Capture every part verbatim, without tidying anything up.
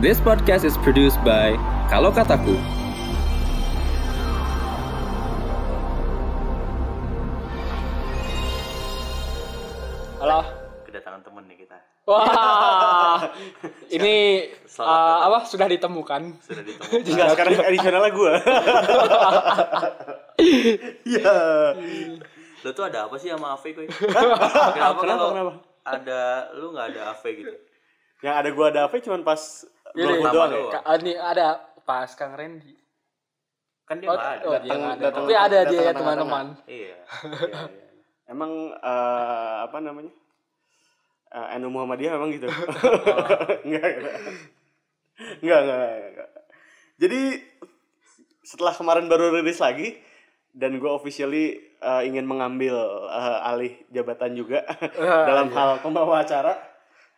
This podcast is produced by Kalau Kataku. Halo, kedatangan temen nih kita. Wah. Ini uh, apa sudah ditemukan? Sudah ditemukan. Enggak, sekarang edisionalnya gua. Iya. Lo tuh ada apa sih sama A V gue? Kenapa, kenapa, kenapa? Ada, lu gak ada A V gitu? Yang ada gua ada A V cuman pas gua doang ya? Ka- ini ada pas Kang Randy. Kan dia oh, gak ada. Oh, datang, dia ada. Datang, tapi ada datang, dia ya teman-teman. Iya, iya, iya. Emang, uh, apa namanya? Uh, N U Muhammadiyah memang gitu? Enggak, enggak. Enggak, enggak. Jadi, setelah kemarin baru rilis lagi, dan gua officially Uh, ingin mengambil uh, alih jabatan juga uh, dalam iya. hal pembawa acara.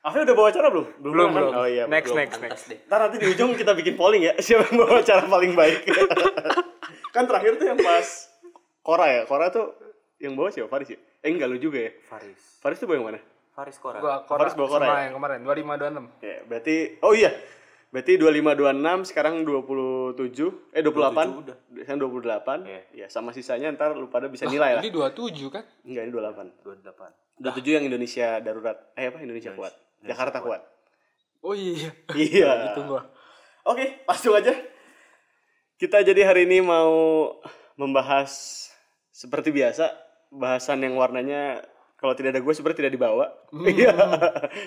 Afif udah bawa acara belum? Belum, belum. belum. Oh iya, next, belum. next, next. Ntar nanti di ujung kita bikin polling ya, siapa yang bawa acara paling baik. Kan terakhir tuh yang pas Kora ya, Kora tuh yang bawa siapa? Faris ya? Eh enggak, lu juga ya? Faris. Faris tuh bawa yang mana? Faris Kora. Gua, Kora Faris bawa Kora ya? Yang kemarin, dua puluh lima dua puluh enam. Ya, berarti, oh iya. Berarti dua puluh lima dua puluh enam sekarang dua puluh tujuh eh dua puluh delapan udah. Sekarang dua puluh delapan. Yeah. Ya sama sisanya ntar lu pada bisa nilai lah. Ini dua puluh tujuh kan? Enggak, ini dua puluh delapan. dua puluh delapan. dua puluh tujuh yang Indonesia darurat. Eh apa Indonesia, Indonesia kuat. Indonesia Jakarta kuat. kuat. Oh iya. Iya. Itu gua. Oke, langsung aja. Kita jadi hari ini mau membahas seperti biasa bahasan yang warnanya kalau tidak ada gue sebenarnya tidak dibawa. Hmm. Iya.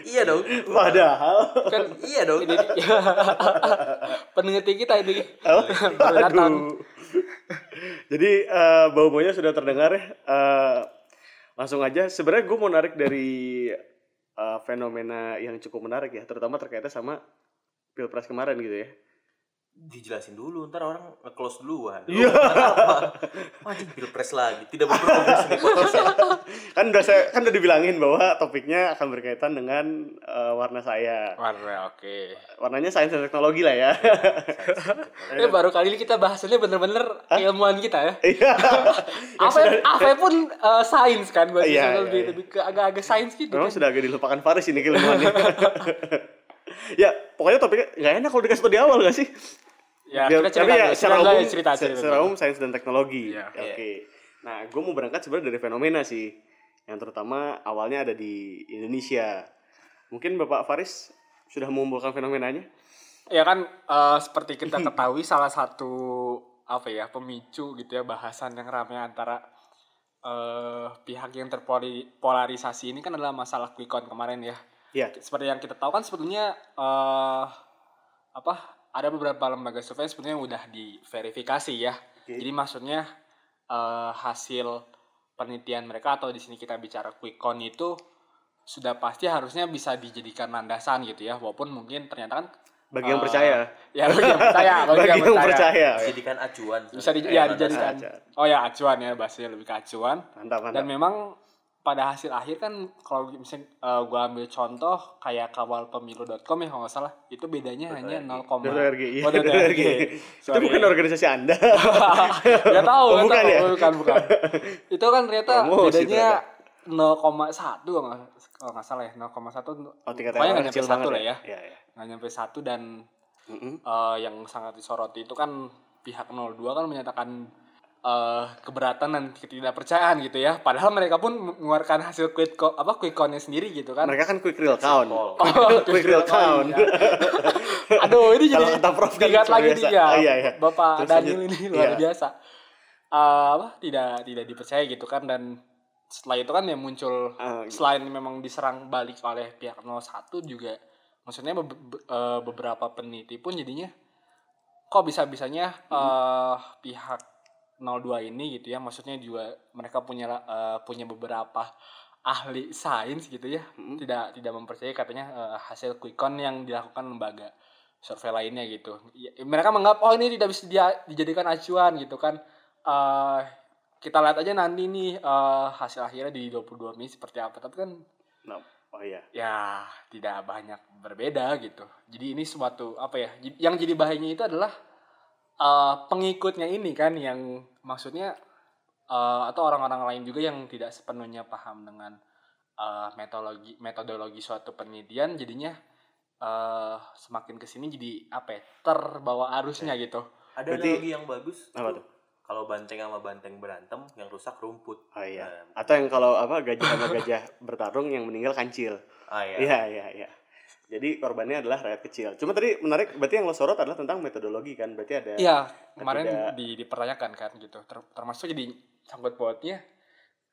Iya dong. Padahal. Kan iya dong. Ini, ya. Peneliti kita ini. Oh, aduh. Jadi uh, bau-baunya sudah terdengar ya. Uh, langsung aja. Sebenarnya gue mau narik dari uh, fenomena yang cukup menarik ya. Terutama terkaitnya sama Pilpres kemarin gitu ya. Dijelasin dulu, ntar orang nge-close duluan. Iya. Wajib Pilpres lagi, tidak berproses di podcast. Kan udah saya kan udah dibilangin bahwa topiknya akan berkaitan dengan uh, warna saya. Warna oke. Okay. Warnanya sains dan teknologi lah ya. Ini eh, baru kali ini kita bahasannya bener-bener Hah? ilmuwan kita ya. Iya. Apa pun uh, sains kan gua sih iya, lebih iya. lebih ke agak-agag sains gitu. Memang kan? Sudah agak dilupakan Faris ini ilmuannya. Ya, pokoknya topiknya enggak enak kalau dikasih tahu di awal enggak sih? Ya, biar, kita cerita, tapi ya secara umum, cerita, cerita. secara umum sains dan teknologi. Ya, Oke. Okay. Ya. Nah, gue mau berangkat sebenarnya dari fenomena sih, yang terutama awalnya ada di Indonesia. Mungkin Bapak Faris sudah mengumpulkan fenomenanya? Ya kan, uh, seperti kita ketahui salah satu apa ya pemicu gitu ya bahasan yang ramai antara uh, pihak yang terpolarisasi ini kan adalah masalah quickon kemarin ya. Ya. Seperti yang kita tahu kan sebetulnya uh, apa ada beberapa lembaga survei sebetulnya yang udah diverifikasi ya. Okay. Jadi maksudnya uh, hasil penelitian mereka atau di sini kita bicara quickon itu sudah pasti harusnya bisa dijadikan landasan gitu ya. Walaupun mungkin ternyata kan bagi yang uh, percaya. Ya bagi yang percaya, bagi, bagi yang, yang percaya. Dijadikan acuan. Bisa di, ya, dijadikan. Acuan. Oh ya acuan ya bahasanya lebih ke acuan. Mantap, mantap. Dan memang pada hasil akhir kan kalau misalnya uh, gue ambil contoh kayak kawal pemilu dot com ya kalau nggak salah itu bedanya Betul hanya nol, oh, D R G. Itu bukan organisasi Anda. Nggak tahu, oh, bukan, ya? bukan bukan itu kan ternyata oh, bedanya nol koma satu kalau nggak salah ya nol koma satu oh, pokoknya nggak nyampe satu lah ya nggak ya, ya. nyampe satu dan mm-hmm. uh, yang sangat disoroti itu kan pihak nol dua kan menyatakan Uh, keberatan dan ketidakpercayaan gitu ya. Padahal mereka pun mengeluarkan hasil quick co- apa quick count-nya sendiri gitu kan. Mereka kan quick real count. Oh, quick, real, quick real count. Real count. Aduh, ini jadi ingat lagi biasa. Dia. Oh, iya, iya. Bapak terus Daniel lanjut. Ini luar iya. biasa. Uh, apa tidak tidak dipercaya gitu kan dan setelah itu kan yang muncul uh, selain memang diserang balik oleh pihak nol satu juga maksudnya be- be- uh, beberapa peneliti pun jadinya kok bisa-bisanya uh, hmm. pihak nol dua ini gitu ya maksudnya juga mereka punya uh, punya beberapa ahli sains gitu ya hmm. tidak tidak mempercayai katanya uh, hasil quick count yang dilakukan lembaga survei lainnya gitu ya, mereka menganggap oh ini tidak bisa dia, dijadikan acuan gitu kan uh, kita lihat aja nanti nih uh, hasil akhirnya di dua puluh dua Mei seperti apa tapi kan no. oh iya ya tidak banyak berbeda gitu jadi ini suatu apa ya yang jadi bahayanya itu adalah Uh, pengikutnya ini kan yang maksudnya uh, atau orang-orang lain juga yang tidak sepenuhnya paham dengan uh, metodologi metodologi suatu penelitian jadinya uh, semakin kesini jadi apa ya, terbawa arusnya gitu. Ada berarti, analogi yang bagus tuh, kalau banteng sama banteng berantem, yang rusak rumput. Oh iya. Nah, atau yang kalau apa gajah sama gajah bertarung, yang meninggal kancil. Ah iya. Iya iya iya. Jadi korbannya adalah rakyat kecil. Cuma tadi menarik, berarti yang lo sorot adalah tentang metodologi kan, berarti ada. Iya, kemarin ada... Di, dipertanyakan kan gitu. Termasuk jadi sangkut pautnya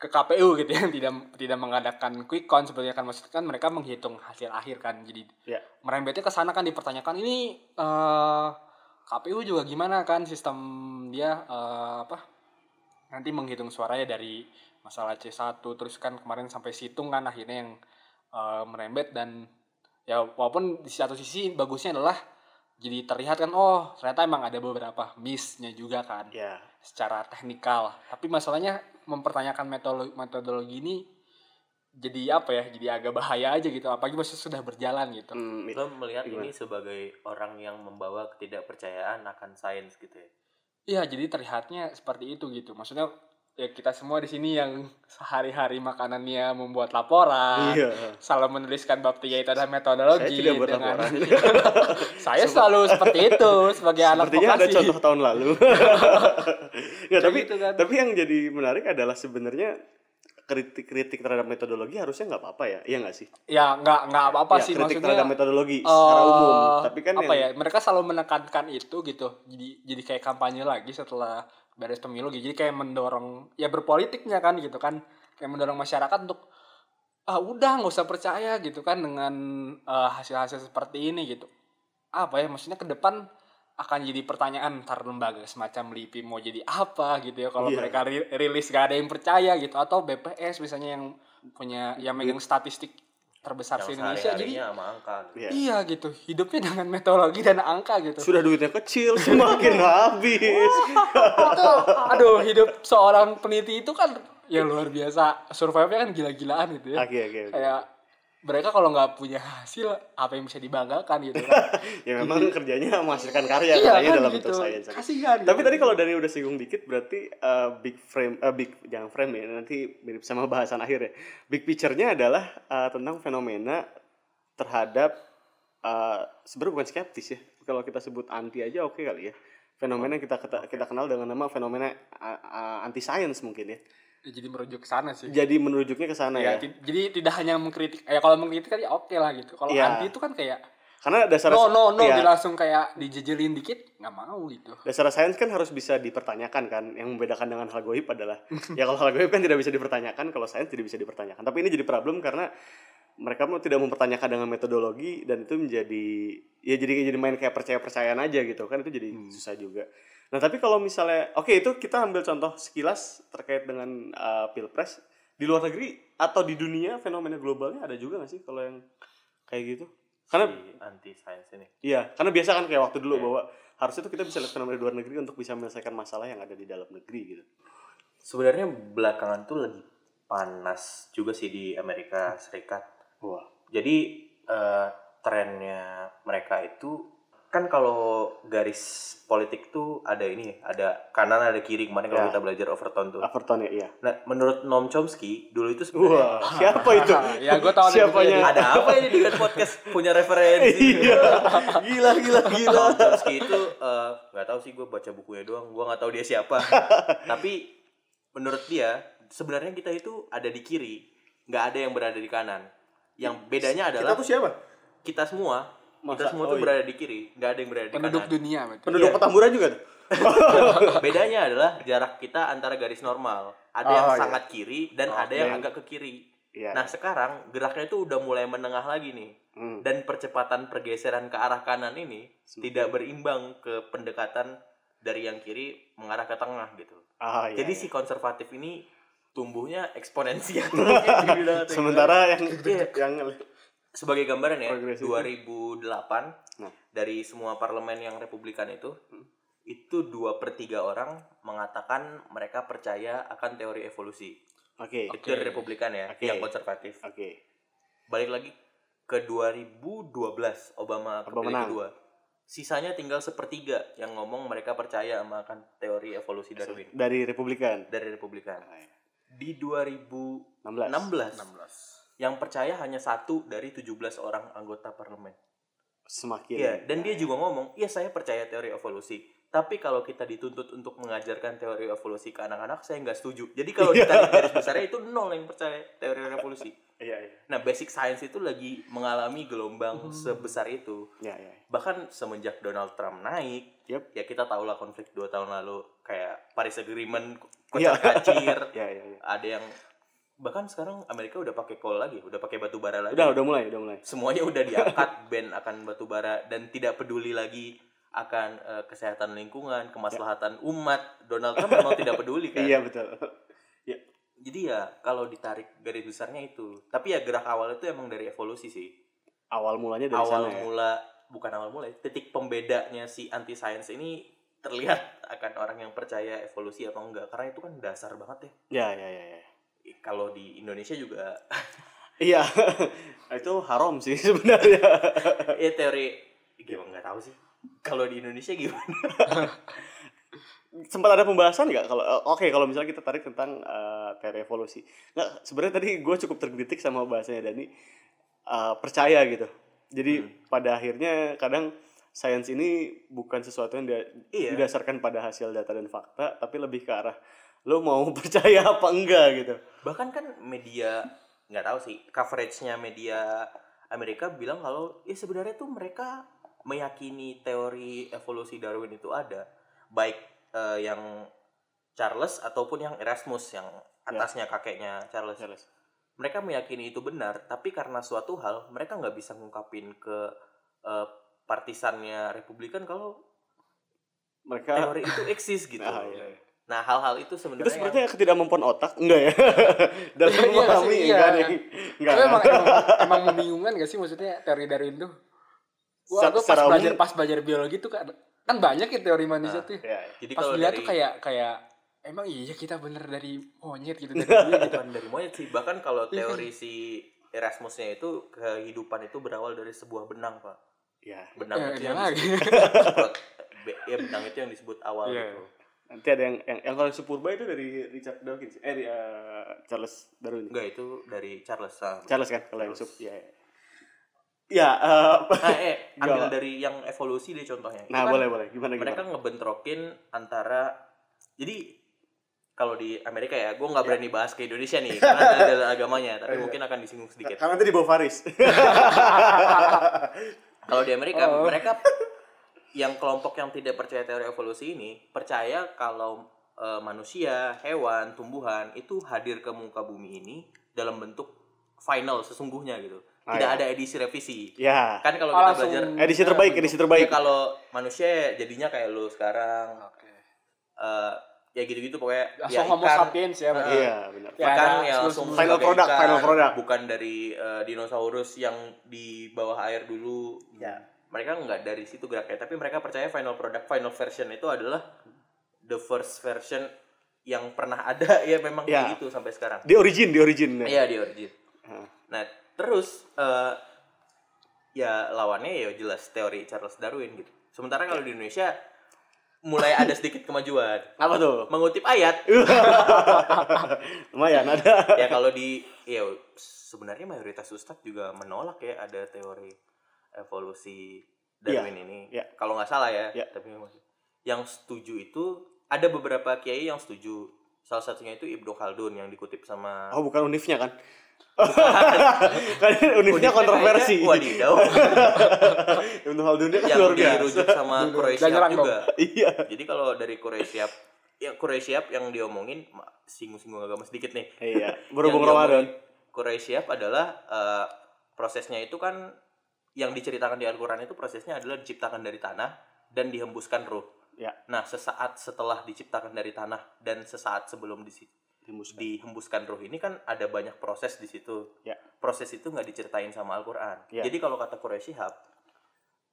ke K P U gitu yang tidak tidak mengadakan quickon sebenarnya kan, maksudnya kan mereka menghitung hasil akhir kan. Jadi ya, merembetnya ke sana kan, dipertanyakan ini uh, K P U juga gimana kan sistem dia uh, apa? Nanti menghitung suaranya dari masalah C satu, terus kan kemarin sampai situng kan akhirnya yang uh, merembet. Dan ya walaupun di satu sisi bagusnya adalah jadi terlihat kan, oh ternyata emang ada beberapa miss-nya juga kan, yeah, secara teknikal. Tapi masalahnya mempertanyakan metodologi, metodologi ini jadi apa ya, jadi agak bahaya aja gitu, apalagi masih sudah berjalan gitu. Hmm, lo melihat gimana? Ini sebagai orang yang membawa ketidakpercayaan akan sains gitu ya? Iya, jadi terlihatnya seperti itu gitu. Maksudnya ya kita semua di sini yang sehari-hari makanannya membuat laporan, iya, selalu menuliskan bab tiga itu adalah metodologi. Saya tidak buat dengan laporan. Saya selalu seperti itu sebagai anak vokasi. Sepertinya ada contoh tahun lalu. Nggak, tapi gitu kan. Tapi yang jadi menarik adalah sebenarnya kritik-kritik terhadap metodologi harusnya nggak apa-apa ya, iya nggak sih? Ya nggak nggak apa-apa ya, sih kritik maksudnya terhadap metodologi uh, secara umum. Tapi kan apa yang... ya mereka selalu menekankan itu gitu. Jadi jadi kayak kampanye lagi setelah beres pemilu, jadi kayak mendorong ya berpolitiknya kan gitu kan, kayak mendorong masyarakat untuk ah udah nggak usah percaya gitu kan dengan uh, hasil-hasil seperti ini gitu. Apa ya maksudnya ke depan akan jadi pertanyaan ntar lembaga semacam LIPI mau jadi apa gitu ya kalau yeah, mereka rilis gak ada yang percaya gitu, atau B P S misalnya yang punya yang megang statistik terbesar di Indonesia jadi angka, gitu. Iya gitu, hidupnya dengan metodologi dan angka gitu. Sudah duitnya kecil semakin habis. Itu aduh, hidup seorang peneliti itu kan ya luar biasa, survive-nya kan gila-gilaan gitu ya. Oke okay, oke. Okay, okay. Kayak mereka kalau nggak punya hasil apa yang bisa dibanggakan gitu kan. Ya memang jadi, kerjanya menghasilkan karya iya, kan, dalam gitu, bentuk sains. Kasihan. Tapi gitu. Tadi kalau dari udah singgung dikit berarti uh, big frame uh, big jangan frame ya, nanti mirip sama bahasan akhir ya. Big picture-nya adalah uh, tentang fenomena terhadap uh, sebenarnya bukan skeptis ya. Kalau kita sebut anti aja oke okay kali ya. Fenomena yang kita kita kenal dengan nama fenomena uh, uh, anti science mungkin ya. Jadi merujuk ke sana sih. Jadi merujuknya ke sana ya. ya. T- jadi tidak hanya mengkritik. Ya kalau mengkritik kan ya oke okay lah gitu. Kalau ya, anti itu kan kayak karena dasar no no no ya, langsung kayak dijejelin dikit nggak mau gitu. Dasar sains kan harus bisa dipertanyakan kan, yang membedakan dengan hal goib adalah ya kalau hal goib kan tidak bisa dipertanyakan, kalau sains tidak bisa dipertanyakan. Tapi ini jadi problem karena mereka mau tidak mempertanyakan dengan metodologi, dan itu menjadi ya jadi jadi main kayak percaya-percayaan aja gitu kan, itu jadi hmm. susah juga. Nah tapi kalau misalnya oke okay, itu kita ambil contoh sekilas terkait dengan uh, Pilpres. Di luar negeri atau di dunia fenomena globalnya ada juga nggak sih kalau yang kayak gitu? Karena anti sains ini. Iya, karena biasa kan kayak waktu dulu yeah, bahwa harusnya tuh kita bisa lihat fenomena luar negeri untuk bisa menyelesaikan masalah yang ada di dalam negeri gitu. Sebenarnya belakangan tuh lagi panas juga sih di Amerika Serikat. Wah. Jadi uh, trennya mereka itu kan kalau garis politik tuh ada ini, ada kanan ada kiri kemarin kalau ya, kita belajar Overton tuh. Overton ya, iya. Nah, menurut Noam Chomsky dulu itu sebenarnya wow, siapa itu? Ya gue tahu siapanya. Ada apa ini dengan podcast punya referensi? Gila gila gila. Noam Chomsky itu nggak uh, tahu sih, gue baca bukunya doang, gue nggak tahu dia siapa. Tapi menurut dia sebenarnya kita itu ada di kiri, nggak ada yang berada di kanan. Yang bedanya adalah kita tuh siapa? Kita semua. Masa? Kita semua tuh oh, iya, berada di kiri, nggak ada yang berada di penduduk kanan. Dunia, betul. Penduduk iya, petamburan juga tuh. Bedanya adalah jarak kita antara garis normal. Ada oh, yang iya, sangat kiri dan oh, ada okay, yang agak ke kiri. Iya. Nah sekarang geraknya itu udah mulai menengah lagi nih. Hmm. Dan percepatan pergeseran ke arah kanan ini Seben. tidak berimbang ke pendekatan dari yang kiri mengarah ke tengah gitu. Oh, iya, jadi iya, si konservatif ini tumbuhnya eksponensial. Sementara yang yang sebagai gambaran ya, dua ribu delapan nah, dari semua parlemen yang Republikan itu hmm. itu dua per tiga orang mengatakan mereka percaya akan teori evolusi. Oke. Okay. Itu okay, Republikan ya, okay, yang konservatif. Oke. Okay. Balik lagi ke dua ribu dua belas Obama kepilih kedua. Sisanya tinggal sepertiga yang ngomong mereka percaya sama akan teori evolusi Darwin. Dari Republikan. Dari Republikan. Di dua ribu enam belas enam belas. enam belas. Yang percaya hanya satu dari tujuh belas orang anggota parlemen. semakin ya, dan dia juga ngomong, "Iya, saya percaya teori evolusi. Tapi kalau kita dituntut untuk mengajarkan teori evolusi ke anak-anak, saya nggak setuju." Jadi kalau kita lihat garis besarnya itu nol yang percaya teori evolusi. Iya, iya. Nah, basic science itu lagi mengalami gelombang hmm. sebesar itu. Iya, iya. Bahkan semenjak Donald Trump naik, yep. ya kita tahulah konflik dua tahun lalu kayak Paris Agreement kocak-kacir. Iya, iya, iya. Ada yang bahkan sekarang Amerika udah pakai coal lagi, udah pakai batu bara lagi. Udah, udah mulai, udah mulai. Semuanya udah diangkat ban akan batu bara dan tidak peduli lagi akan uh, kesehatan lingkungan, kemaslahatan ya. Umat. Donald Trump memang tidak peduli kan. Iya, betul. Ya. Jadi ya kalau ditarik garis besarnya itu. Tapi ya gerak awal itu emang dari evolusi sih. Awal mulanya dari awal sana. Awal mula ya? Bukan awal mula, titik pembedanya si anti science ini terlihat akan orang yang percaya evolusi atau enggak. Karena itu kan dasar banget ya. Ya, ya, ya, ya. Kalau di Indonesia juga iya itu haram sih sebenarnya. Iya teori gimana nggak tahu sih kalau di Indonesia gimana. Sempat ada pembahasan nggak kalau oke okay, kalau misalnya kita tarik tentang uh, teori evolusi nggak sebenarnya tadi gue cukup tergelitik sama bahasanya Dani uh, percaya gitu jadi hmm. pada akhirnya kadang sains ini bukan sesuatu yang dia, iya. didasarkan pada hasil data dan fakta tapi lebih ke arah lo mau percaya apa enggak gitu. Bahkan kan media nggak tahu sih coveragenya media Amerika bilang kalau ya sebenarnya tuh mereka meyakini teori evolusi Darwin itu ada baik eh, yang Charles ataupun yang Erasmus yang atasnya ya. Kakeknya Charles. Charles. Mereka meyakini itu benar tapi karena suatu hal mereka nggak bisa ngungkapin ke eh, partisannya Republikan kalau mereka teori itu eksis gitu. Nah, ya. Nah, hal-hal itu sebenarnya itu sepertinya yang tidak mempan otak, enggak ya? Dalam memahami iya, enggak nih. Enggak. Tapi emang, emang, emang membingungkan enggak sih maksudnya teori Darwin tuh? Gua S- pas belajar pas belajar biologi tuh kan, kan banyak ya teori manusia nah, tuh. Iya, iya. Jadi pas kalau dari tuh kayak kayak emang iya kita bener dari monyet gitu dari dia gitu kan dari monyet sih. Bahkan kalau teori si Erasmusnya itu kehidupan itu berawal dari sebuah benang, Pak. Iya. Benang eh, itu yang disebut, ya benang itu yang disebut awal yeah. gitu. Nanti ada yang yang, yang kalau Supurba itu dari Richard Dawkins eh dari, uh, Charles Darwin. Enggak, itu dari Charles. Ah, Charles kan kalau yang Sup ya. Ya, ya uh, nah, eh ambil dari yang evolusi deh contohnya. Nah, kan boleh boleh. Gimana gimana? Mereka ngebentrokin antara jadi kalau di Amerika ya, gue nggak berani bahas ke Indonesia nih karena ada agamanya, tapi mungkin akan disinggung sedikit. Karena tadi bawa Faris. Kalau di Amerika oh. mereka yang kelompok yang tidak percaya teori evolusi ini percaya kalau e, manusia, hewan, tumbuhan itu hadir ke muka bumi ini dalam bentuk final sesungguhnya gitu. Ah, tidak ya. Ada edisi revisi. Ya. Kan kalau kita langsung belajar edisi terbaik, edisi terbaik. Ya, kalau manusia jadinya kayak lu sekarang. Oke. Okay. E, ya gitu-gitu pokoknya langsung ya Homo sapiens ya. Uh, iya, benar. Ya, kan ya, langsung final product, ikan, final product bukan dari e, dinosaurus yang di bawah air dulu. Ya. Mereka nggak dari situ geraknya, tapi mereka percaya final product, final version itu adalah the first version yang pernah ada, ya memang ya. Kayak gitu sampai sekarang. Di origin, di origin. Iya, di origin. Hmm. Nah, terus, uh, ya lawannya ya jelas teori Charles Darwin gitu. Sementara kalau di Indonesia, mulai ada sedikit kemajuan. Apa tuh? Mengutip ayat. Lumayan ada. Ya kalau di, ya sebenarnya mayoritas ustadz juga menolak ya ada teori evolusi Darwin yeah. ini yeah. kalau nggak salah ya yeah. tapi yang setuju itu ada beberapa kiai yang setuju salah satunya itu Ibnu Khaldun yang dikutip sama oh bukan unifnya kan kan unifnya kontroversi wadidaw Ibnu Khaldun dia kan luar biasa dirujuk sama Quraish Shihab juga iya. Jadi kalau dari Quraish Shihab ya Quraish Shihab yang diomongin singgung-singgung agama sedikit nih iya berhubung Ramadan Quraish Shihab adalah uh, prosesnya itu kan yang diceritakan di Al-Quran itu prosesnya adalah diciptakan dari tanah dan dihembuskan ruh. Ya. Nah, sesaat setelah diciptakan dari tanah dan sesaat sebelum di, dihembuskan ruh ini kan ada banyak proses di situ. Ya. Proses itu nggak diceritain sama Al-Quran. Ya. Jadi kalau kata Quraish Shihab,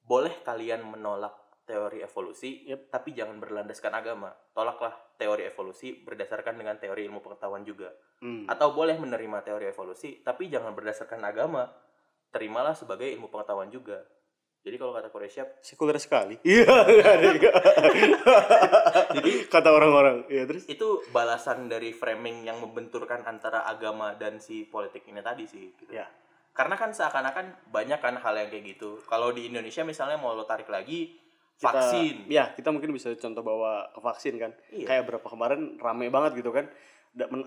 boleh kalian menolak teori evolusi, yep. tapi jangan berlandaskan agama. Tolaklah teori evolusi berdasarkan dengan teori ilmu pengetahuan juga. Hmm. Atau boleh menerima teori evolusi, tapi jangan berdasarkan agama. Terimalah sebagai ilmu pengetahuan juga. Jadi kalau kata Quraish Shihab sekuler sekali. Iya. Jadi kata orang-orang. Iya terus. Itu balasan dari framing yang membenturkan antara agama dan si politik ini tadi sih. Gitu. Ya. Karena kan seakan-akan banyak kan hal yang kayak gitu. Kalau di Indonesia misalnya mau lo tarik lagi kita, vaksin. Ya, kita mungkin bisa contoh bawa ke vaksin kan. Iya. Kayak berapa kemarin rame banget gitu kan.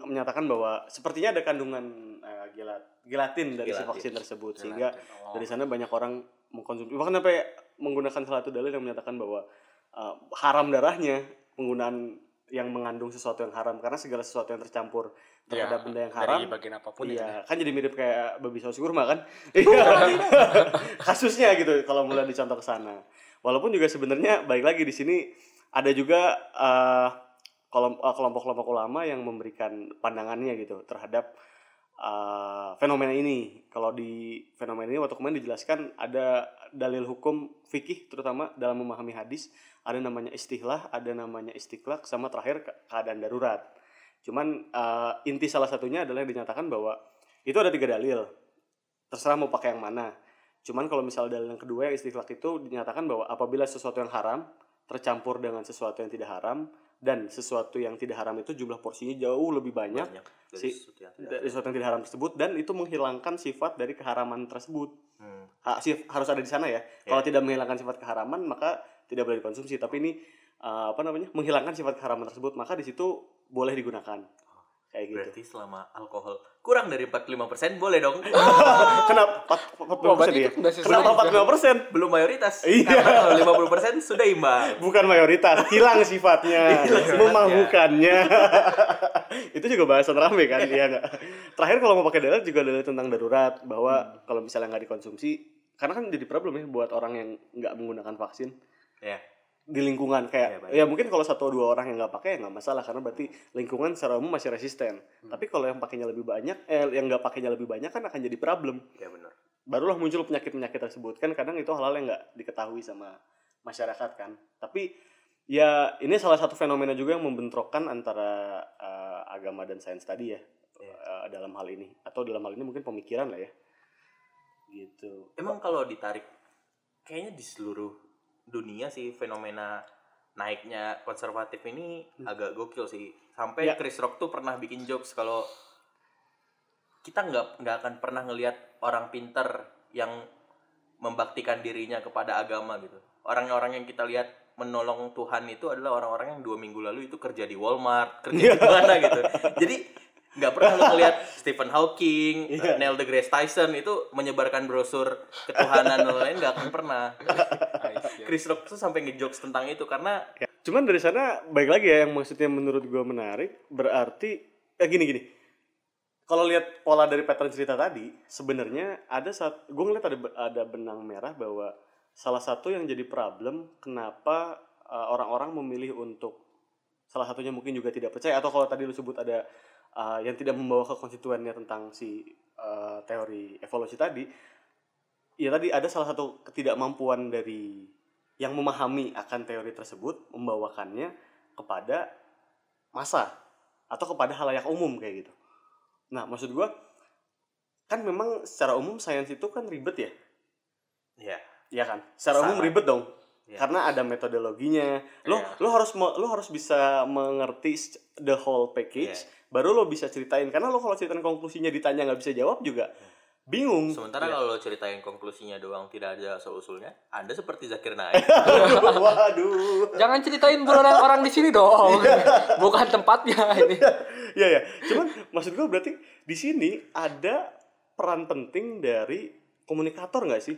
Menyatakan bahwa sepertinya ada kandungan uh, gelat, gelatin dari gelatin. si vaksin tersebut. Gelatin. Sehingga oh. dari sana banyak orang mengkonsumsi. Bahkan sampai menggunakan salah satu dalil yang menyatakan bahwa uh, haram darahnya penggunaan yang mengandung sesuatu yang haram, karena segala sesuatu yang tercampur terhadap ya, benda yang haram dari bagian apapun ya, kan jadi mirip kayak babi saus kurma kan. Kasusnya gitu kalau mulai dicontoh ke sana. Walaupun juga sebenarnya balik lagi di sini ada juga uh, kelompok-kelompok ulama yang memberikan pandangannya gitu terhadap uh, fenomena ini. Kalau di fenomena ini waktu kemarin dijelaskan ada dalil hukum fikih terutama dalam memahami hadis. Ada namanya istihlah, ada namanya istiklak, sama terakhir keadaan darurat. Cuman uh, inti salah satunya adalah yang dinyatakan bahwa itu ada tiga dalil. Terserah mau pakai yang mana. Cuman kalau misalnya dalil yang kedua yang istiklak itu dinyatakan bahwa apabila sesuatu yang haram tercampur dengan sesuatu yang tidak haram, dan sesuatu yang tidak haram itu jumlah porsinya jauh lebih banyak, banyak dari, si, sesuatu dari sesuatu yang tidak haram tersebut, dan itu menghilangkan sifat dari keharaman tersebut. Hmm. Ha, sif, harus ada di sana ya. Yeah. Kalau tidak menghilangkan sifat keharaman maka tidak boleh dikonsumsi, tapi ini uh, apa namanya menghilangkan sifat keharaman tersebut, maka di situ boleh digunakan. Kayak gitu. Berarti selama alkohol kurang dari empat puluh lima persen boleh dong. Kenapa empat puluh lima persen ya? Kenapa empat puluh lima persen? Belum mayoritas. Iya. Kalau lima puluh persen sudah imbang. Bukan mayoritas, hilang sifatnya, memabukkannya. Itu juga bahasan rame kan, iya enggak? Terakhir kalau mau pakai dalil juga dalil tentang darurat, bahwa hmm. kalau misalnya enggak dikonsumsi, karena kan jadi problem ya buat orang yang enggak menggunakan vaksin. Ya. Di lingkungan kayak ya, ya mungkin kalau satu dua orang yang nggak pakai ya nggak masalah, karena berarti lingkungan secara umum masih resisten. Hmm. Tapi kalau yang pakainya lebih banyak, eh yang nggak pakainya lebih banyak kan akan jadi problem. Ya benar. Barulah muncul penyakit-penyakit tersebut kan, kadang itu hal-hal yang nggak diketahui sama masyarakat kan. Tapi ya ini salah satu fenomena juga yang membentrokkan antara uh, agama dan sains tadi ya, ya. Uh, dalam hal ini atau dalam hal ini mungkin pemikiran lah ya. Gitu. Emang kalau ditarik kayaknya di seluruh dunia sih fenomena naiknya konservatif ini agak gokil sih. Sampai ya. Chris Rock tuh pernah bikin jokes kalau kita nggak nggak akan pernah ngelihat orang pintar yang membaktikan dirinya kepada agama gitu. Orang-orang yang kita lihat menolong Tuhan itu adalah orang-orang yang dua minggu lalu itu kerja di Walmart, kerja di mana gitu. Jadi nggak pernah lo ngelihat Stephen Hawking, yeah. Neil deGrasse Tyson itu menyebarkan brosur ketuhanan dan lain-lain, nggak akan pernah. Chris Rock tuh sampai ngejokes tentang itu karena ya. Cuman dari sana baik lagi ya, yang maksudnya menurut gue menarik berarti ya gini-gini. Kalau lihat pola dari pattern cerita tadi, sebenarnya ada saat gue ngeliat ada ada benang merah bahwa salah satu yang jadi problem kenapa uh, orang-orang memilih untuk salah satunya mungkin juga tidak percaya, atau kalau tadi lu sebut ada Uh, yang tidak membawa ke konstituennya tentang si uh, teori evolusi tadi, ya tadi ada salah satu ketidakmampuan dari yang memahami akan teori tersebut membawakannya kepada massa atau kepada halayak umum kayak gitu. Nah maksud gue kan memang secara umum sains itu kan ribet ya, iya, yeah. iya kan, secara Sama. umum ribet dong. Yeah. Karena ada metodologinya, lo yeah. lo harus lo harus bisa mengerti the whole package, yeah. baru lo bisa ceritain. Karena lo kalau ceritain konklusinya ditanya nggak bisa jawab juga bingung. Sementara yeah. kalau lo ceritain konklusinya doang tidak ada asal-usulnya, Anda seperti Zakir Naik. Waduh. Jangan ceritain buronan orang di sini dong, yeah. bukan tempatnya ini. Iya yeah, ya. Yeah. Cuman maksud gue berarti di sini ada peran penting dari komunikator nggak sih?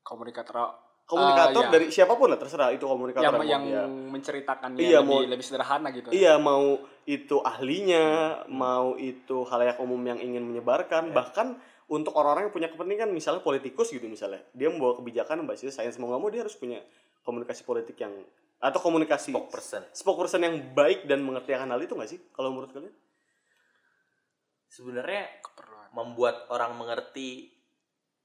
Komunikator. Komunikator uh, iya. dari siapapun lah, terserah itu komunikator yang, yang, yang dia menceritakannya iya, lebih, mau, lebih sederhana gitu. Iya, mau itu ahlinya, hmm. mau itu khalayak umum yang ingin menyebarkan, yeah. bahkan untuk orang-orang yang punya kepentingan, misalnya politikus gitu misalnya, dia membawa kebijakan basisnya sains, mau nggak mau dia harus punya komunikasi politik yang atau komunikasi spokesperson, spokesperson yang baik dan mengerti akan hal itu nggak sih kalau menurut kalian? Sebenarnya keperluan membuat orang mengerti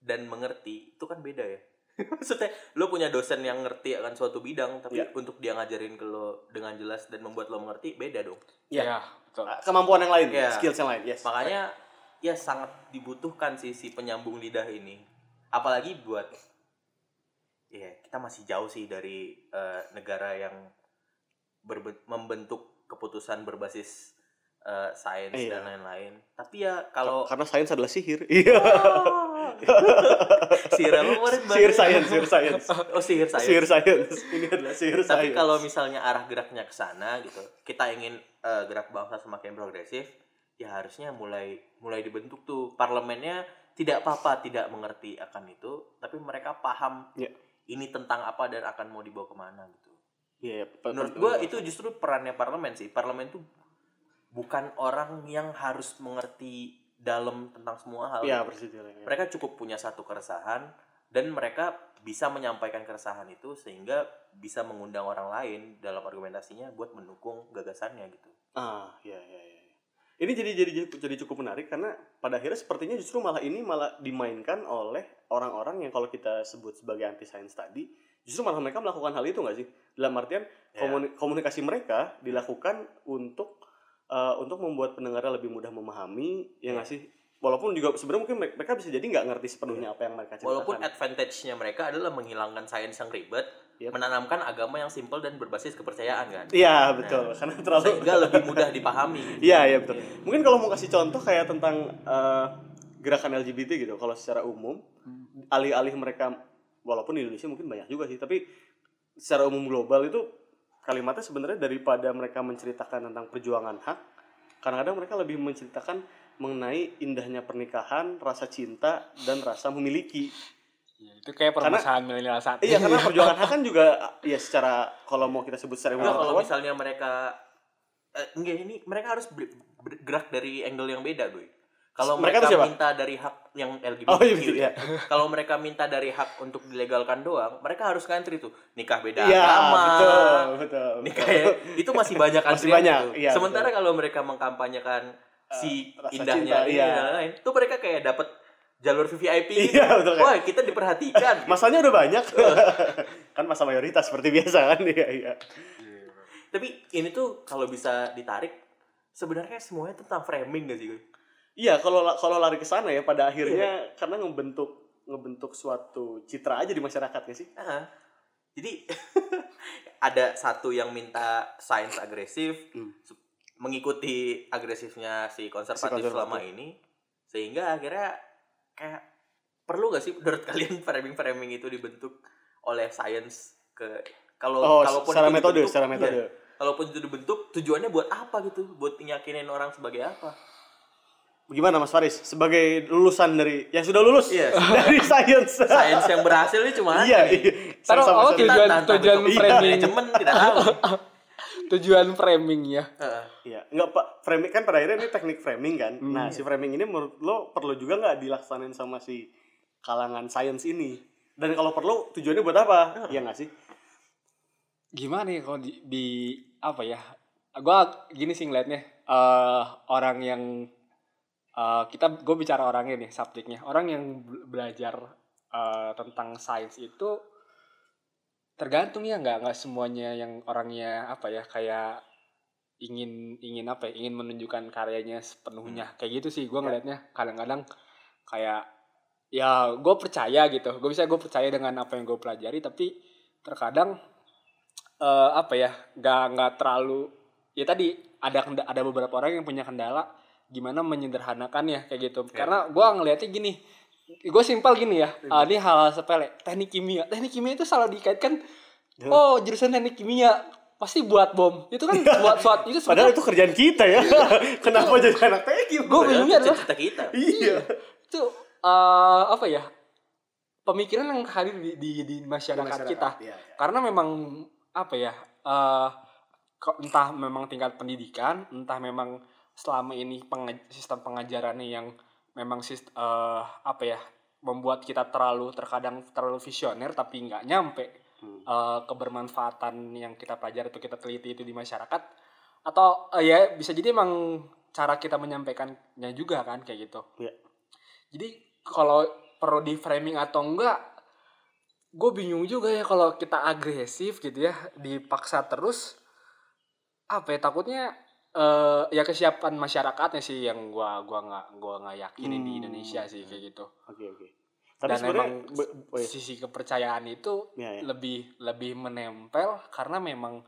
dan mengerti itu kan beda ya. Maksudnya lo punya dosen yang ngerti akan suatu bidang, tapi yeah. untuk dia ngajarin ke lo dengan jelas dan membuat lo mengerti beda dong. Iya, yeah. yeah. kemampuan yang lain, yeah. skills yang lain. Yes. Makanya ya sangat dibutuhkan sih si penyambung lidah ini. Apalagi buat ya kita masih jauh sih dari uh, negara yang berbe- membentuk keputusan berbasis uh, sains yeah. dan lain-lain. Tapi ya kalau karena sains adalah sihir. Iya. Oh. Sihir apa kemarin? Sihir science, sihir science. Oh, sihir science. Sihir science. Ini adalah sihir science. Tapi kalau misalnya arah geraknya ke sana gitu, kita ingin uh, gerak bangsa semakin progresif, ya harusnya mulai mulai dibentuk tuh parlemennya. Tidak apa-apa tidak mengerti akan itu, tapi mereka paham yeah. ini tentang apa dan akan mau dibawa kemana gitu. Yeah, menurut gue itu justru perannya parlemen sih. Parlemen tuh bukan orang yang harus mengerti dalam tentang semua hal. Yeah, gitu. yeah. Mereka cukup punya satu keresahan dan mereka bisa menyampaikan keresahan itu sehingga bisa mengundang orang lain dalam argumentasinya buat mendukung gagasannya gitu. Ah, ya yeah, ya. Yeah, yeah. Ini jadi jadi jadi cukup menarik karena pada akhirnya sepertinya justru malah ini malah dimainkan oleh orang-orang yang kalau kita sebut sebagai anti science tadi, justru malah mereka melakukan hal itu nggak sih? Dalam artian yeah. komunikasi mereka dilakukan untuk uh, untuk membuat pendengarnya lebih mudah memahami, yeah. ya nggak sih? Walaupun juga sebenarnya mungkin mereka bisa jadi nggak ngerti sepenuhnya apa yang mereka ceritakan. Walaupun advantage-nya mereka adalah menghilangkan sains yang ribet, yep. menanamkan agama yang simpel dan berbasis kepercayaan kan. Iya betul, nah, karena terlalu sehingga lebih mudah dipahami. Iya gitu. iya betul. Yeah. Mungkin kalau mau kasih contoh kayak tentang uh, gerakan L G B T gitu, kalau secara umum hmm. alih-alih mereka, walaupun di Indonesia mungkin banyak juga sih, tapi secara umum global itu kalimatnya sebenarnya daripada mereka menceritakan tentang perjuangan hak, kadang-kadang mereka lebih menceritakan mengenai indahnya pernikahan, rasa cinta dan rasa memiliki. Ya, itu kayak permasalahan milenial saat ini. Iya, karena perjuangan hak kan juga ya secara kalau mau kita sebut secara umum kalau misalnya mereka eh, enggak ini mereka harus bergerak dari angle yang beda, Boy. Kalau mereka, mereka minta dari hak yang L G B T Q, oh, iya, iya. kalau mereka minta dari hak untuk dilegalkan doang, mereka harus ngantri tuh nikah beda ya, agama, betul, betul, nikah betul. Ya, itu masih banyak antrian. Iya, sementara betul. Kalau mereka mengkampanyekan si uh, indahnya ini dan lain-lain itu mereka kayak dapat jalur V V I P gitu. Iya, betul, wah kita diperhatikan. Masanya udah banyak kan masa mayoritas seperti biasa kan. Iya iya yeah. Tapi ini tuh kalau bisa ditarik sebenarnya semuanya tentang framing gak sih? Iya kalau kalau lari ke sana ya pada akhirnya yeah. karena ngebentuk ngebentuk suatu citra aja di masyarakat gak sih? Uh-huh. Jadi ada satu yang minta sains agresif mm. mengikuti agresifnya si konservatif, si konservatif selama ini sehingga akhirnya kayak perlu gak sih menurut kalian framing-framing itu dibentuk oleh sains ke kalau oh, kalaupun secara itu metode, dibentuk, secara metode. Ya, kalaupun itu dibentuk tujuannya buat apa gitu, buat nyakinin orang sebagai apa? Gimana Mas Faris sebagai lulusan dari yang sudah lulus yes. dari sains sains yang berhasil ini cuma iya, iya. Taruh oh, tujuan tujuan framing cuman tidak tahu tujuan framing ya. Uh, iya, enggak Pak, framing kan pada akhirnya ini teknik framing kan. Hmm, nah, iya. Si framing ini menurut lo perlu juga enggak dilaksanain sama si kalangan sains ini? Dan kalau perlu tujuannya buat apa? Uh. Iya enggak sih? Gimana ya kalau di, di apa ya? Gua gini sih ngeliatnya uh, orang yang uh, kita gue bicara orangnya nih, subjeknya. Orang yang belajar uh, tentang sains itu tergantung ya nggak nggak semuanya yang orangnya apa ya kayak ingin ingin apa ya, ingin menunjukkan karyanya sepenuhnya hmm. kayak gitu sih gue ngelihatnya kadang-kadang kayak ya gue percaya gitu gue bisa gue percaya dengan apa yang gue pelajari tapi terkadang uh, apa ya nggak nggak terlalu ya tadi ada ada beberapa orang yang punya kendala gimana menyederhanakannya kayak gitu ya. Karena gue ngelihatnya gini. Gue simpel gini ya, uh, ini hal sepele. Teknik kimia, teknik kimia itu selalu dikaitkan. Ya. Oh jurusan teknik kimia pasti buat bom. Itu kan buat suatu itu. Padahal itu kerjaan kita ya. Kenapa jadi anak teknik? Gue bingungnya adalah cita kita. Iya. Itu uh, apa ya? Pemikiran yang hadir di di, di masyarakat, masyarakat kita. Ya, ya. Karena memang apa ya? Uh, entah memang tingkat pendidikan, entah memang selama ini pengaj- sistem pengajarannya yang memang sih uh, apa ya membuat kita terlalu terkadang terlalu visioner tapi nggak nyampe hmm. uh, kebermanfaatan yang kita pelajari atau kita teliti itu di masyarakat atau uh, ya bisa jadi emang cara kita menyampaikannya juga kan kayak gitu ya. Jadi kalau perlu di framing atau enggak gue bingung juga ya kalau kita agresif gitu ya dipaksa terus apa ya takutnya Uh, ya kesiapan masyarakatnya sih yang gua gua nggak gua nggak yakinin hmm. di Indonesia sih kayak gitu. Oke okay, oke. Okay. Dan memang be, oh iya. sisi kepercayaan itu ya, ya. lebih lebih menempel karena memang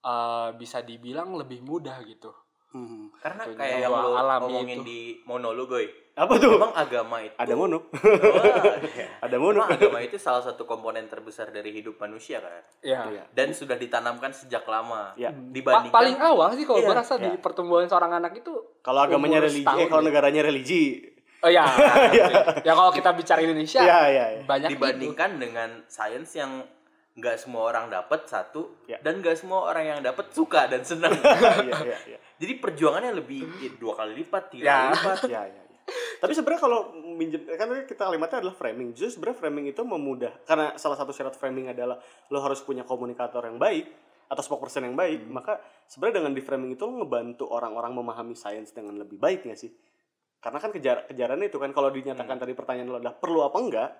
uh, bisa dibilang lebih mudah gitu. Hmm. Karena kayak yang lo ngomongin itu di monolog gue. Apa tuh? Emang agama itu ada mono. Oh, ya. Ada mono. Emang agama itu salah satu komponen terbesar dari hidup manusia kan. Iya. Dan sudah ditanamkan sejak lama. Ya. Dibandingkan paling awal sih kalau ya. berasa ya. di pertumbuhan seorang anak itu. Kalau agamanya religi, eh, kalau negaranya religi. Oh ya, ya. Ya kalau kita bicara Indonesia, ya, ya, ya. banyak dibandingkan itu dengan sains yang nggak semua orang dapat satu ya. dan nggak semua orang yang dapat suka dan senang. ya, ya, ya. Jadi perjuangannya lebih ya, dua kali lipat, tiga kali ya. lipat. Ya, ya, ya. Tapi sebenarnya kalau minjem, kan kita kalimatnya adalah framing. Justru sebenarnya framing itu memudah, karena salah satu syarat framing adalah lo harus punya komunikator yang baik atau spokesperson yang baik. Hmm. Maka sebenarnya dengan di framing itu lo ngebantu orang-orang memahami sains dengan lebih baik nggak sih? Karena kan kejar, kejarannya itu kan kalau dinyatakan hmm. tadi pertanyaan lo adalah perlu apa enggak,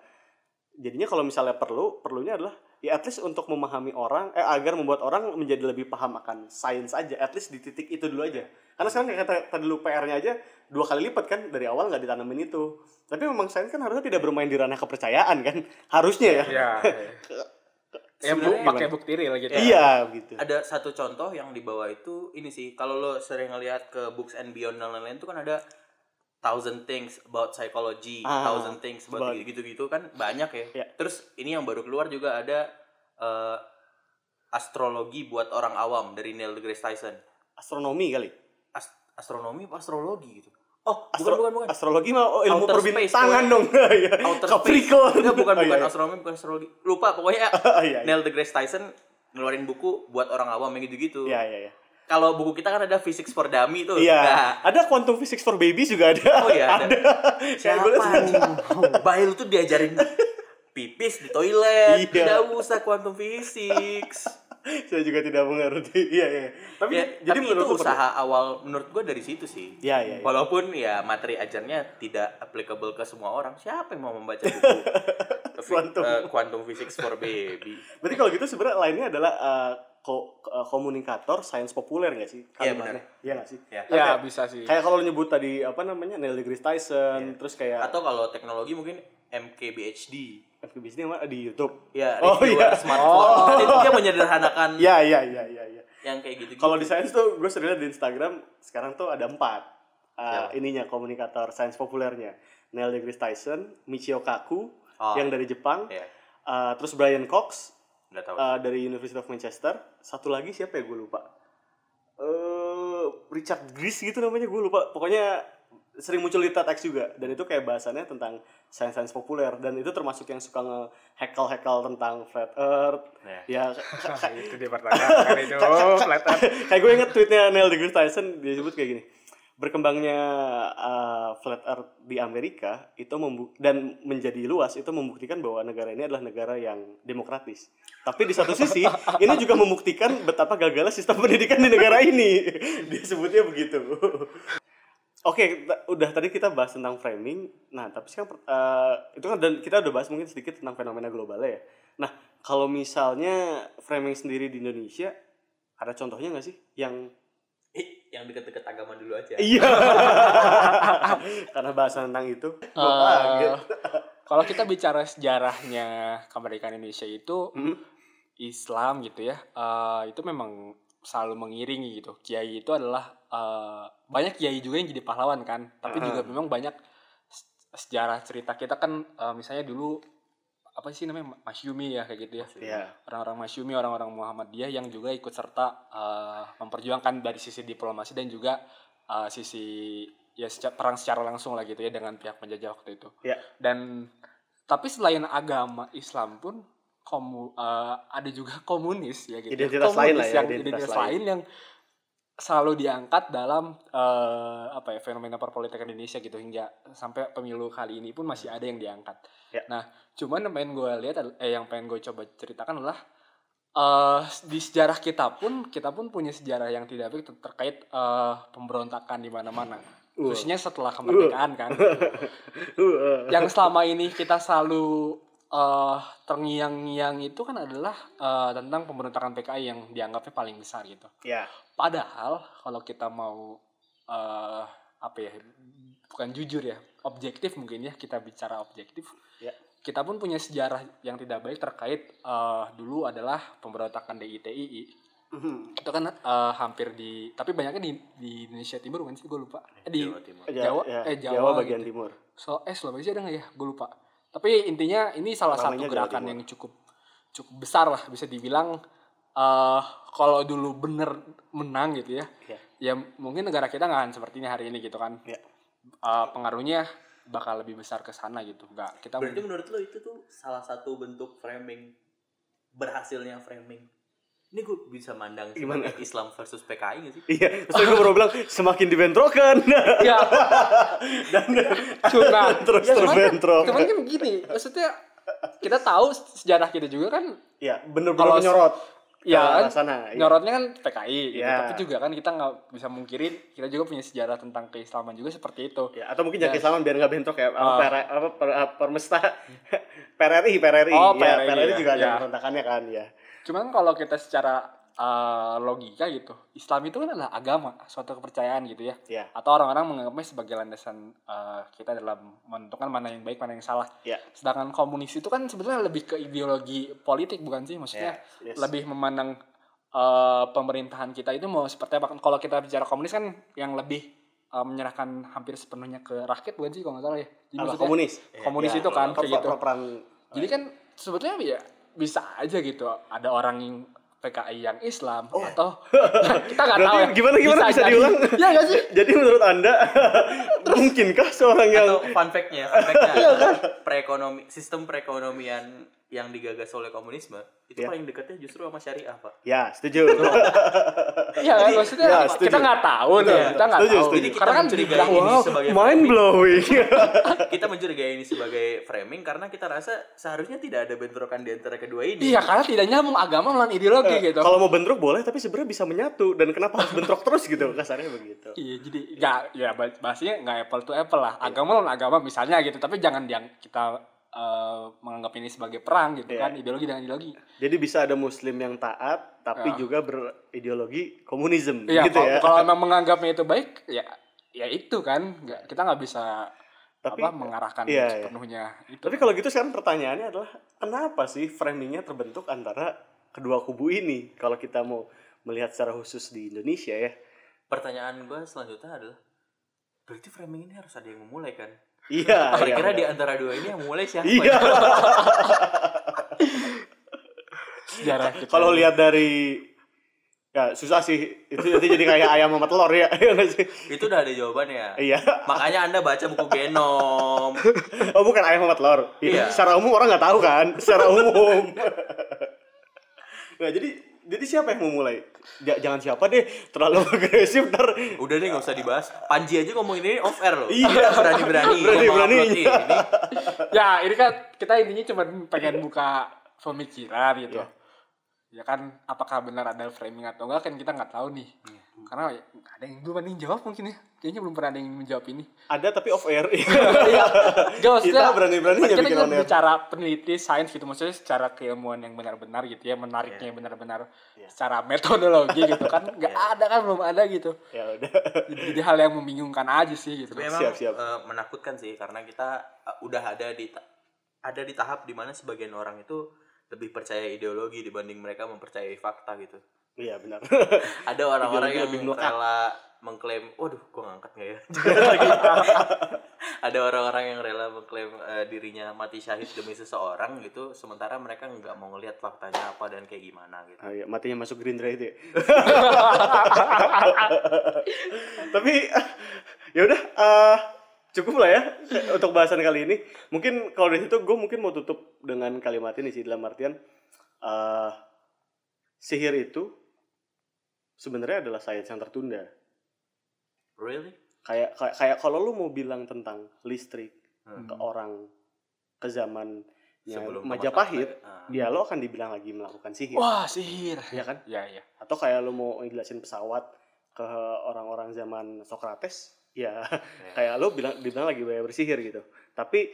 jadinya kalau misalnya perlu, perlunya adalah ya at least untuk memahami orang, eh agar membuat orang menjadi lebih paham akan sains aja, at least di titik itu dulu aja. Karena sekarang kayak tadi lu P R-nya aja dua kali lipat kan, dari awal nggak ditanamin itu. Tapi memang sains kan harusnya tidak bermain di ranah kepercayaan kan, harusnya ya. Iya. Ya, ya pakai bukti real gitu. Iya, gitu. Ada satu contoh yang di bawah itu ini sih, kalau lo sering ngelihat ke Books and Beyond dan lain-lain itu kan ada thousand things about psychology, ah, thousand things about gitu-gitu kan banyak ya. Yeah. Terus ini yang baru keluar juga ada uh, astrologi buat orang awam dari Neil deGrasse Tyson. Astronomi kali? Ast- astronomi apa astrologi gitu? Oh, Astro- bukan, bukan, bukan. Astrologi mah oh, ilmu perbintangan dong. Outer space. Enggak, bukan, bukan oh, astronomi, bukan astrologi. Lupa, pokoknya oh, iya, iya. Neil deGrasse Tyson ngeluarin buku buat orang awam yang gitu-gitu. Iya, yeah, iya, yeah, iya. Yeah. Kalau buku kita kan ada Physics for Dummy tuh. Iya. Nah, ada Quantum Physics for Babies juga ada. Oh iya ada. ada. Siapa nih? Bayi lu tuh diajarin pipis di toilet. Iya. Tidak usah Quantum Physics. Saya juga tidak mengerti. Iya, iya. Tapi, ya, jadi tapi itu usaha perlu. awal menurut gue dari situ sih. Iya, iya. Ya. Walaupun ya materi ajarnya tidak applicable ke semua orang. Siapa yang mau membaca buku Quantum, uh, Quantum Physics for Baby? Berarti kalau gitu sebenarnya lainnya adalah... Uh, Ko, komunikator sains populer nggak sih? Iya benar. Iya nggak sih? Iya ya, bisa sih. Kayak kalau nyebut tadi apa namanya Neil deGrasse Tyson, ya. terus kayak atau kalau teknologi mungkin M K B H D. M K B H D yang mana di YouTube? Iya. Oh iya. Smartphone. Oh. Kan itu dia menyederhanakan. Iya iya iya iya. Ya. Yang kayak gitu. Kalau di sains tuh gue sering lihat di Instagram sekarang tuh ada empat uh, ya. ininya komunikator sains populernya. Neil deGrasse Tyson, Michio Kaku oh. yang dari Jepang, ya. uh, terus Brian Cox. Uh, dari University of Manchester. Satu lagi siapa ya gue lupa, uh, Richard Gris gitu namanya gue lupa. Pokoknya sering muncul di TEDx juga. Dan itu kayak bahasannya tentang sains-sains populer. Dan itu termasuk yang suka nge-hackle-hackle tentang flat earth. Ya, ya itu dia pertanyaan itu flat earth. Kayak gue inget tweetnya Neil deGrasse Tyson. Dia sebut kayak gini, berkembangnya uh, flat earth di Amerika itu membu- dan menjadi luas itu membuktikan bahwa negara ini adalah negara yang demokratis. Tapi di satu sisi ini juga membuktikan betapa gagalnya sistem pendidikan di negara ini. Disebutnya begitu. Oke, t- udah tadi kita bahas tentang framing. Nah, tapi sekarang uh, itu kan dan kita udah bahas mungkin sedikit tentang fenomena globalnya ya. Nah, kalau misalnya framing sendiri di Indonesia ada contohnya nggak sih yang Eh, yang deket-deket agama dulu aja. Iya. Karena bahasan tentang itu. Uh, kalau kita bicara sejarahnya kemerdekaan Indonesia itu hmm? Islam gitu ya, uh, itu memang selalu mengiringi gitu. Kiai itu adalah uh, banyak kiai juga yang jadi pahlawan kan, tapi uh-huh. juga memang banyak sejarah cerita kita kan, uh, misalnya dulu apa sih namanya Masyumi ya kayak gitu ya yeah. orang-orang Masyumi, orang-orang Muhammadiyah yang juga ikut serta uh, memperjuangkan dari sisi diplomasi dan juga uh, sisi ya secara, perang secara langsung lah gitu ya dengan pihak penjajah waktu itu yeah. dan tapi selain agama Islam pun komu, uh, ada juga komunis ya gitu identitas komunis lain lah ya, yang identitas, identitas lain yang selalu diangkat dalam uh, apa ya fenomena perpolitikan Indonesia gitu hingga sampai pemilu kali ini pun masih ada yang diangkat. Ya. Nah, cuman yang pengen gue lihat eh yang pengen gue coba ceritakan adalah uh, di sejarah kita pun kita pun punya sejarah yang tidak baik terkait uh, pemberontakan di mana-mana. Uh. Khususnya setelah kemerdekaan uh. kan. Uh. Yang selama ini kita selalu Uh, terngiang-ngiang itu kan adalah uh, tentang pemberontakan P K I yang dianggapnya paling besar gitu. Yeah. Padahal kalau kita mau uh, apa ya, bukan jujur ya, objektif mungkin ya kita bicara objektif. Yeah. Kita pun punya sejarah yang tidak baik terkait uh, dulu adalah pemberontakan D I T I I Mm-hmm. Itu kan uh, hampir di, tapi banyaknya di, di Indonesia Timur kan sih, gue lupa. Eh, di Jawa, Timur. Jawa, ya, eh, Jawa, Jawa bagian gitu. Timur. So, eh Sulawesi ada nggak ya? Gue lupa. Tapi intinya ini salah Ramanya satu gerakan yang cukup cukup besar lah, bisa dibilang. Uh, kalau dulu bener menang gitu ya, yeah. ya mungkin negara kita nggak akan seperti ini hari ini gitu kan. Yeah. Uh, pengaruhnya bakal lebih besar ke sana gitu. Nggak, kita berarti menurut lo itu tuh salah satu bentuk framing, berhasilnya framing. Ini gue bisa mandang gimana Islam versus P K I nggak sih? Iya, terus gue baru bilang semakin dibentrokan. Iya. Dan cuma terus ya, terbentrok. Cuman kan begini, maksudnya kita tahu sejarah kita juga kan. Iya, bener-bener menyorot. Ya, sana, nyorotnya kan P K I. Gitu. Ya. Tapi juga kan kita nggak bisa mungkirin, kita juga punya sejarah tentang keislaman juga seperti itu. Ya, atau mungkin ya. Jangan keislaman biar nggak bentrok ya. Uh. Per, apa per, permesta P R R I, P R R I. Oh, P R R I, ya, P R R I ya. Juga ada ya. Pertentakannya kan ya. Cuman kalau kita secara uh, logika gitu, Islam itu kan adalah agama, suatu kepercayaan gitu ya. Yeah. Atau orang-orang menganggapnya sebagai landasan uh, kita dalam menentukan mana yang baik, mana yang salah. Yeah. Sedangkan komunis itu kan sebenarnya lebih ke ideologi politik, bukan sih? Maksudnya yeah. yes. lebih memandang uh, pemerintahan kita itu mau seperti apa. Kalau kita bicara komunis kan yang lebih uh, menyerahkan hampir sepenuhnya ke rakyat, bukan sih? Kalau nggak salah ya. Jadi komunis. Komunis yeah. itu kan kayak gitu. Jadi kan sebetulnya ya bisa aja gitu, ada orang yang P K I yang Islam oh. atau nah, kita nggak tahu ya. Gimana gimana bisa, bisa diulang? Ya nggak sih? Jadi menurut anda terus, mungkinkah seorang yang atau fun fact-nya, fun fact-nya iya, kan? Pre-ekonomi, sistem perekonomian yang digagas oleh komunisme itu ya. Paling dekatnya justru sama syariah pak? Ya setuju. Iya kan maksudnya ya, kita nggak tahu nih, ya, kita nggak tahu. Jadi kita karena mencurigai kan, ini wow, sebagai mind blowing. Kita mencurigai ini sebagai framing karena kita rasa seharusnya tidak ada bentrokan di antara kedua ini. Iya karena tidak nyambung agama melawan ideologi eh, gitu. Kalau mau bentrok boleh tapi sebenarnya bisa menyatu dan kenapa harus bentrok terus gitu kasarnya begitu. Iya jadi nggak ya bahasanya nggak apple to apple lah, agama lawan agama misalnya gitu tapi jangan yang kita Uh, menganggap ini sebagai perang gitu yeah. kan ideologi dengan ideologi. Jadi bisa ada muslim yang taat tapi yeah. juga berideologi komunisme yeah, gitu kalau, ya. Kalau memang menganggapnya itu baik ya ya itu kan nggak, kita nggak bisa tapi, apa mengarahkan yeah, sepenuhnya yeah. itu. Tapi kalau gitu sekarang pertanyaannya adalah kenapa sih framingnya terbentuk antara kedua kubu ini kalau kita mau melihat secara khusus di Indonesia ya. Pertanyaan gue selanjutnya adalah berarti framing ini harus ada yang memulai kan? Iya, kira-kira iya, di antara dua ini yang mulai siapa? Iya. Sejarah. Kalau lihat dari ya susah sih itu nanti jadi kayak ayam sama telur ya. Itu udah ada jawabannya. Iya. Makanya Anda baca buku Genom. Oh, bukan ayam sama telur. Iya. Secara umum orang enggak tahu kan? Secara umum. Nah, jadi Jadi siapa yang mau mulai? J- jangan siapa deh, terlalu agresif ntar. Udah deh nggak usah dibahas. Panji aja ngomong ini off air loh. Iya berani-berani. Berani-berani. Ini. Ya ini kan kita intinya cuma pengen buka pemikiran gitu. Ya. Ya kan apakah benar ada framing atau enggak kan kita nggak tahu nih. Hmm. Karena ada yang belum ada yang jawab mungkin ya. Kayaknya belum pernah ada yang menjawab ini. Ada tapi off air. Iya. Kita berani-berani aja bikin on air. Kita bicara peneliti sains gitu. Maksudnya secara keilmuan yang benar-benar gitu ya. Menariknya yeah. benar-benar yeah. secara metodologi gitu kan. Gak yeah. ada kan, belum ada gitu. Ya udah. Jadi hal yang membingungkan aja sih gitu. Memang siap, siap. Uh, menakutkan sih. Karena kita uh, udah ada di ta- ada di tahap dimana sebagian orang itu lebih percaya ideologi dibanding mereka mempercayai fakta gitu. Iya benar. Ada orang-orang yang lebih rela mengklaim, waduh, gue ngangkat nggak ya? Ada orang-orang yang rela mengklaim uh, dirinya mati syahid demi seseorang gitu, sementara mereka nggak mau ngelihat faktanya apa dan kayak gimana gitu. Ah, iya, matinya masuk Gerindra itu. Ya? Tapi ya udah, uh, cukup lah ya untuk bahasan kali ini. Mungkin kalau dari situ gue mungkin mau tutup dengan kalimat ini sih dalam artian uh, sihir itu sebenarnya adalah sains yang tertunda. Really? Kayak kayak, kayak kalau lu mau bilang tentang listrik hmm. ke orang ke zaman Majapahit, ah. dia lo akan dibilang lagi melakukan sihir. Wah, sihir. Iya kan? Iya, iya. Atau kayak lu mau ngejelasin pesawat ke orang-orang zaman Socrates, ya yeah. kayak lu bilang dibilang lagi banyak bersihir gitu. Tapi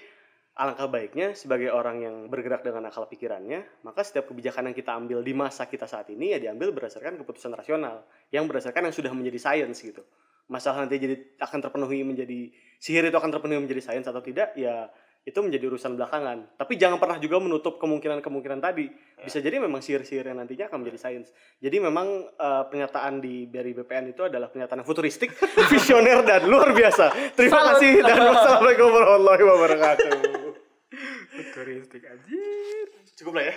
alangkah baiknya sebagai orang yang bergerak dengan akal pikirannya, maka setiap kebijakan yang kita ambil di masa kita saat ini ya diambil berdasarkan keputusan rasional yang berdasarkan yang sudah menjadi sains gitu. Masalah nanti jadi akan terpenuhi menjadi sihir itu akan terpenuhi menjadi sains atau tidak ya itu menjadi urusan belakangan. Tapi jangan pernah juga menutup kemungkinan-kemungkinan tadi. Bisa jadi memang sihir-sihir yang nantinya akan menjadi sains. Jadi memang uh, pernyataan di dari B P N itu adalah pernyataan futuristik, visioner, dan luar biasa. Terima Salut. kasih dan wassalamualaikum warahmatullahi wabarakatuh. Futuristik anjir. Cukup lah ya.